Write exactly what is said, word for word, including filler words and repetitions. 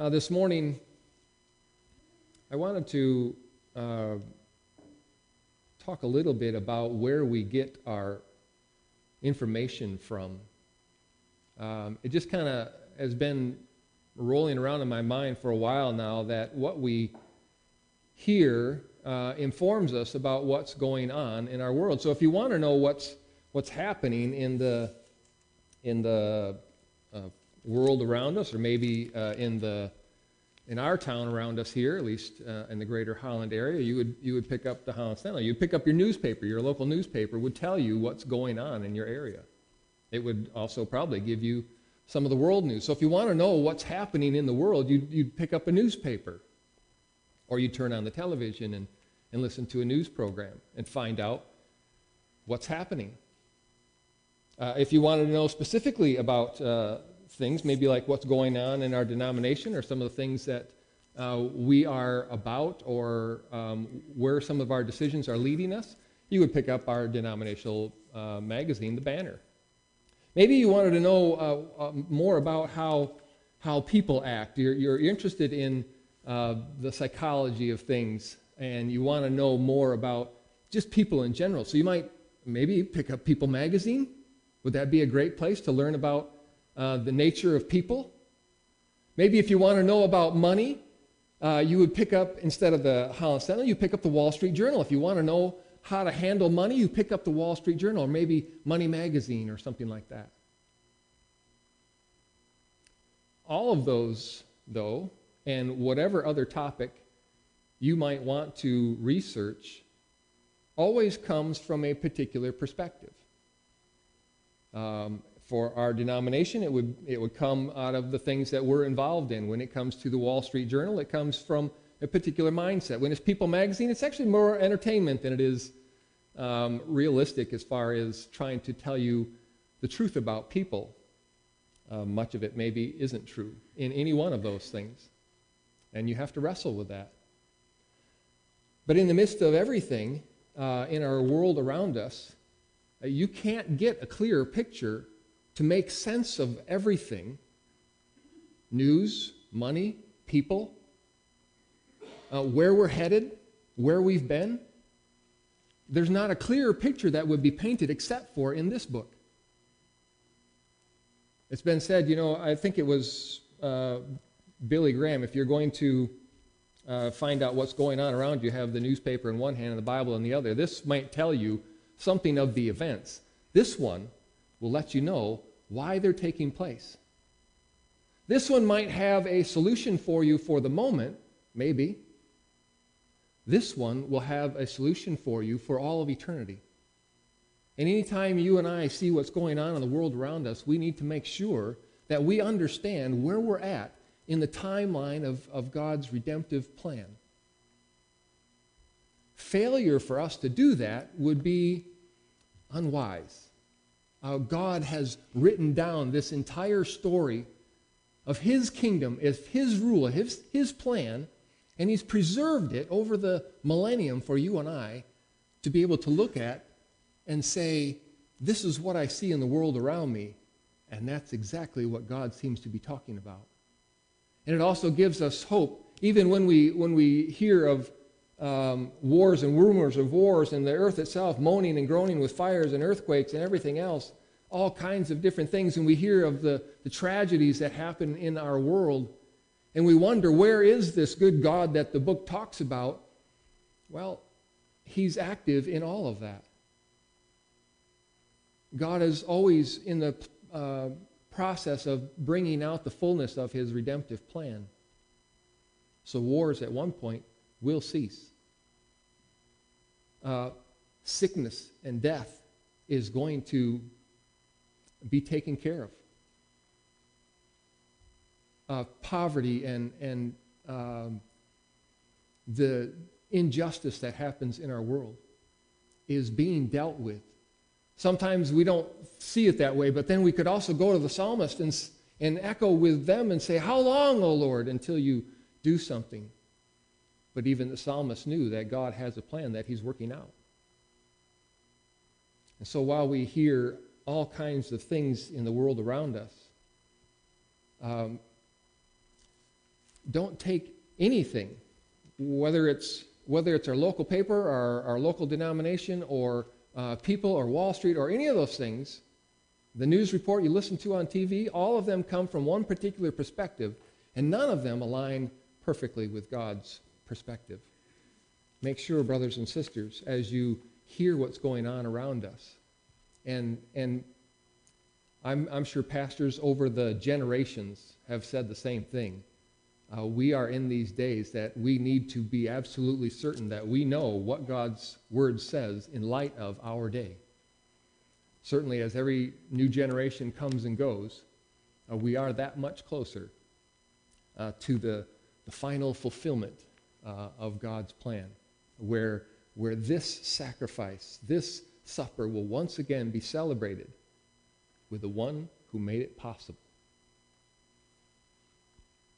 Uh, this morning, I wanted to uh, talk a little bit about where we get our information from. Um, it just kind of has been rolling around in my mind for a while now that what we hear uh, informs us about what's going on in our world. So if you want to know what's what's happening in the in the uh, world around us, or maybe uh, in the in our town around us here, at least uh, in the greater Holland area, you would you would pick up the Holland Standard. You'd pick up your newspaper. Your local newspaper would tell you what's going on in your area. It would also probably give you some of the world news. So if you want to know what's happening in the world, you'd, you'd pick up a newspaper, or you'd turn on the television and, and listen to a news program and find out what's happening. Uh, if you wanted to know specifically about uh, things, maybe like what's going on in our denomination or some of the things that uh, we are about, or um, where some of our decisions are leading us, you would pick up our denominational uh, magazine, The Banner. Maybe you wanted to know uh, uh, more about how, how people act. You're, you're interested in uh, the psychology of things, and you want to know more about just people in general. So you might maybe pick up People Magazine. Would that be a great place to learn about uh, the nature of people? Maybe if you want to know about money, uh, you would pick up, instead of the Holland Standard, you pick up the Wall Street Journal. If you want to know how to handle money, you pick up the Wall Street Journal, or maybe Money Magazine or something like that. All of those, though, and whatever other topic you might want to research, always comes from a particular perspective. Um, for our denomination, it would, it would come out of the things that we're involved in. When it comes to the Wall Street Journal, it comes from a particular mindset. When it's People Magazine, it's actually more entertainment than it is um, realistic as far as trying to tell you the truth about people. Uh, much of it maybe isn't true in any one of those things, and you have to wrestle with that. But in the midst of everything uh, in our world around us, uh, you can't get a clearer picture to make sense of everything. News, money, people, Uh, where we're headed, where we've been. There's not a clearer picture that would be painted except for in this book. It's been said, you know, I think it was uh, Billy Graham, if you're going to uh, find out what's going on around you, have the newspaper in one hand and the Bible in the other. This might tell you something of the events. This one will let you know why they're taking place. This one might have a solution for you for the moment, maybe. This one will have a solution for you for all of eternity. And anytime you and I see what's going on in the world around us, we need to make sure that we understand where we're at in the timeline of, of God's redemptive plan. Failure for us to do that would be unwise. Uh, God has written down this entire story of His kingdom, of His rule, His, His plan, and He's preserved it over the millennium for you and I to be able to look at and say, this is what I see in the world around me, and that's exactly what God seems to be talking about. And it also gives us hope, even when we, when we hear of um, wars and rumors of wars and the earth itself moaning and groaning with fires and earthquakes and everything else, all kinds of different things, and we hear of the, the tragedies that happen in our world. And we wonder, where is this good God that the book talks about? Well, He's active in all of that. God is always in the uh, process of bringing out the fullness of His redemptive plan. So wars at one point will cease. Uh, sickness and death is going to be taken care of. Uh, poverty and, and um, the injustice that happens in our world is being dealt with. Sometimes we don't see it that way, but then we could also go to the psalmist and, and echo with them and say, how long, O Lord, until you do something? But even the psalmist knew that God has a plan that He's working out. And so while we hear all kinds of things in the world around us, um, don't take anything, whether it's whether it's our local paper, our, our local denomination, or uh, People, or Wall Street, or any of those things. The news report you listen to on T V, all of them come from one particular perspective, and none of them align perfectly with God's perspective. Make sure, brothers and sisters, as you hear what's going on around us, and and I'm, I'm sure pastors over the generations have said the same thing. Uh, we are in these days that we need to be absolutely certain that we know what God's Word says in light of our day. Certainly, as every new generation comes and goes, uh, we are that much closer uh, to the, the final fulfillment uh, of God's plan, where, where this sacrifice, this supper will once again be celebrated with the one who made it possible.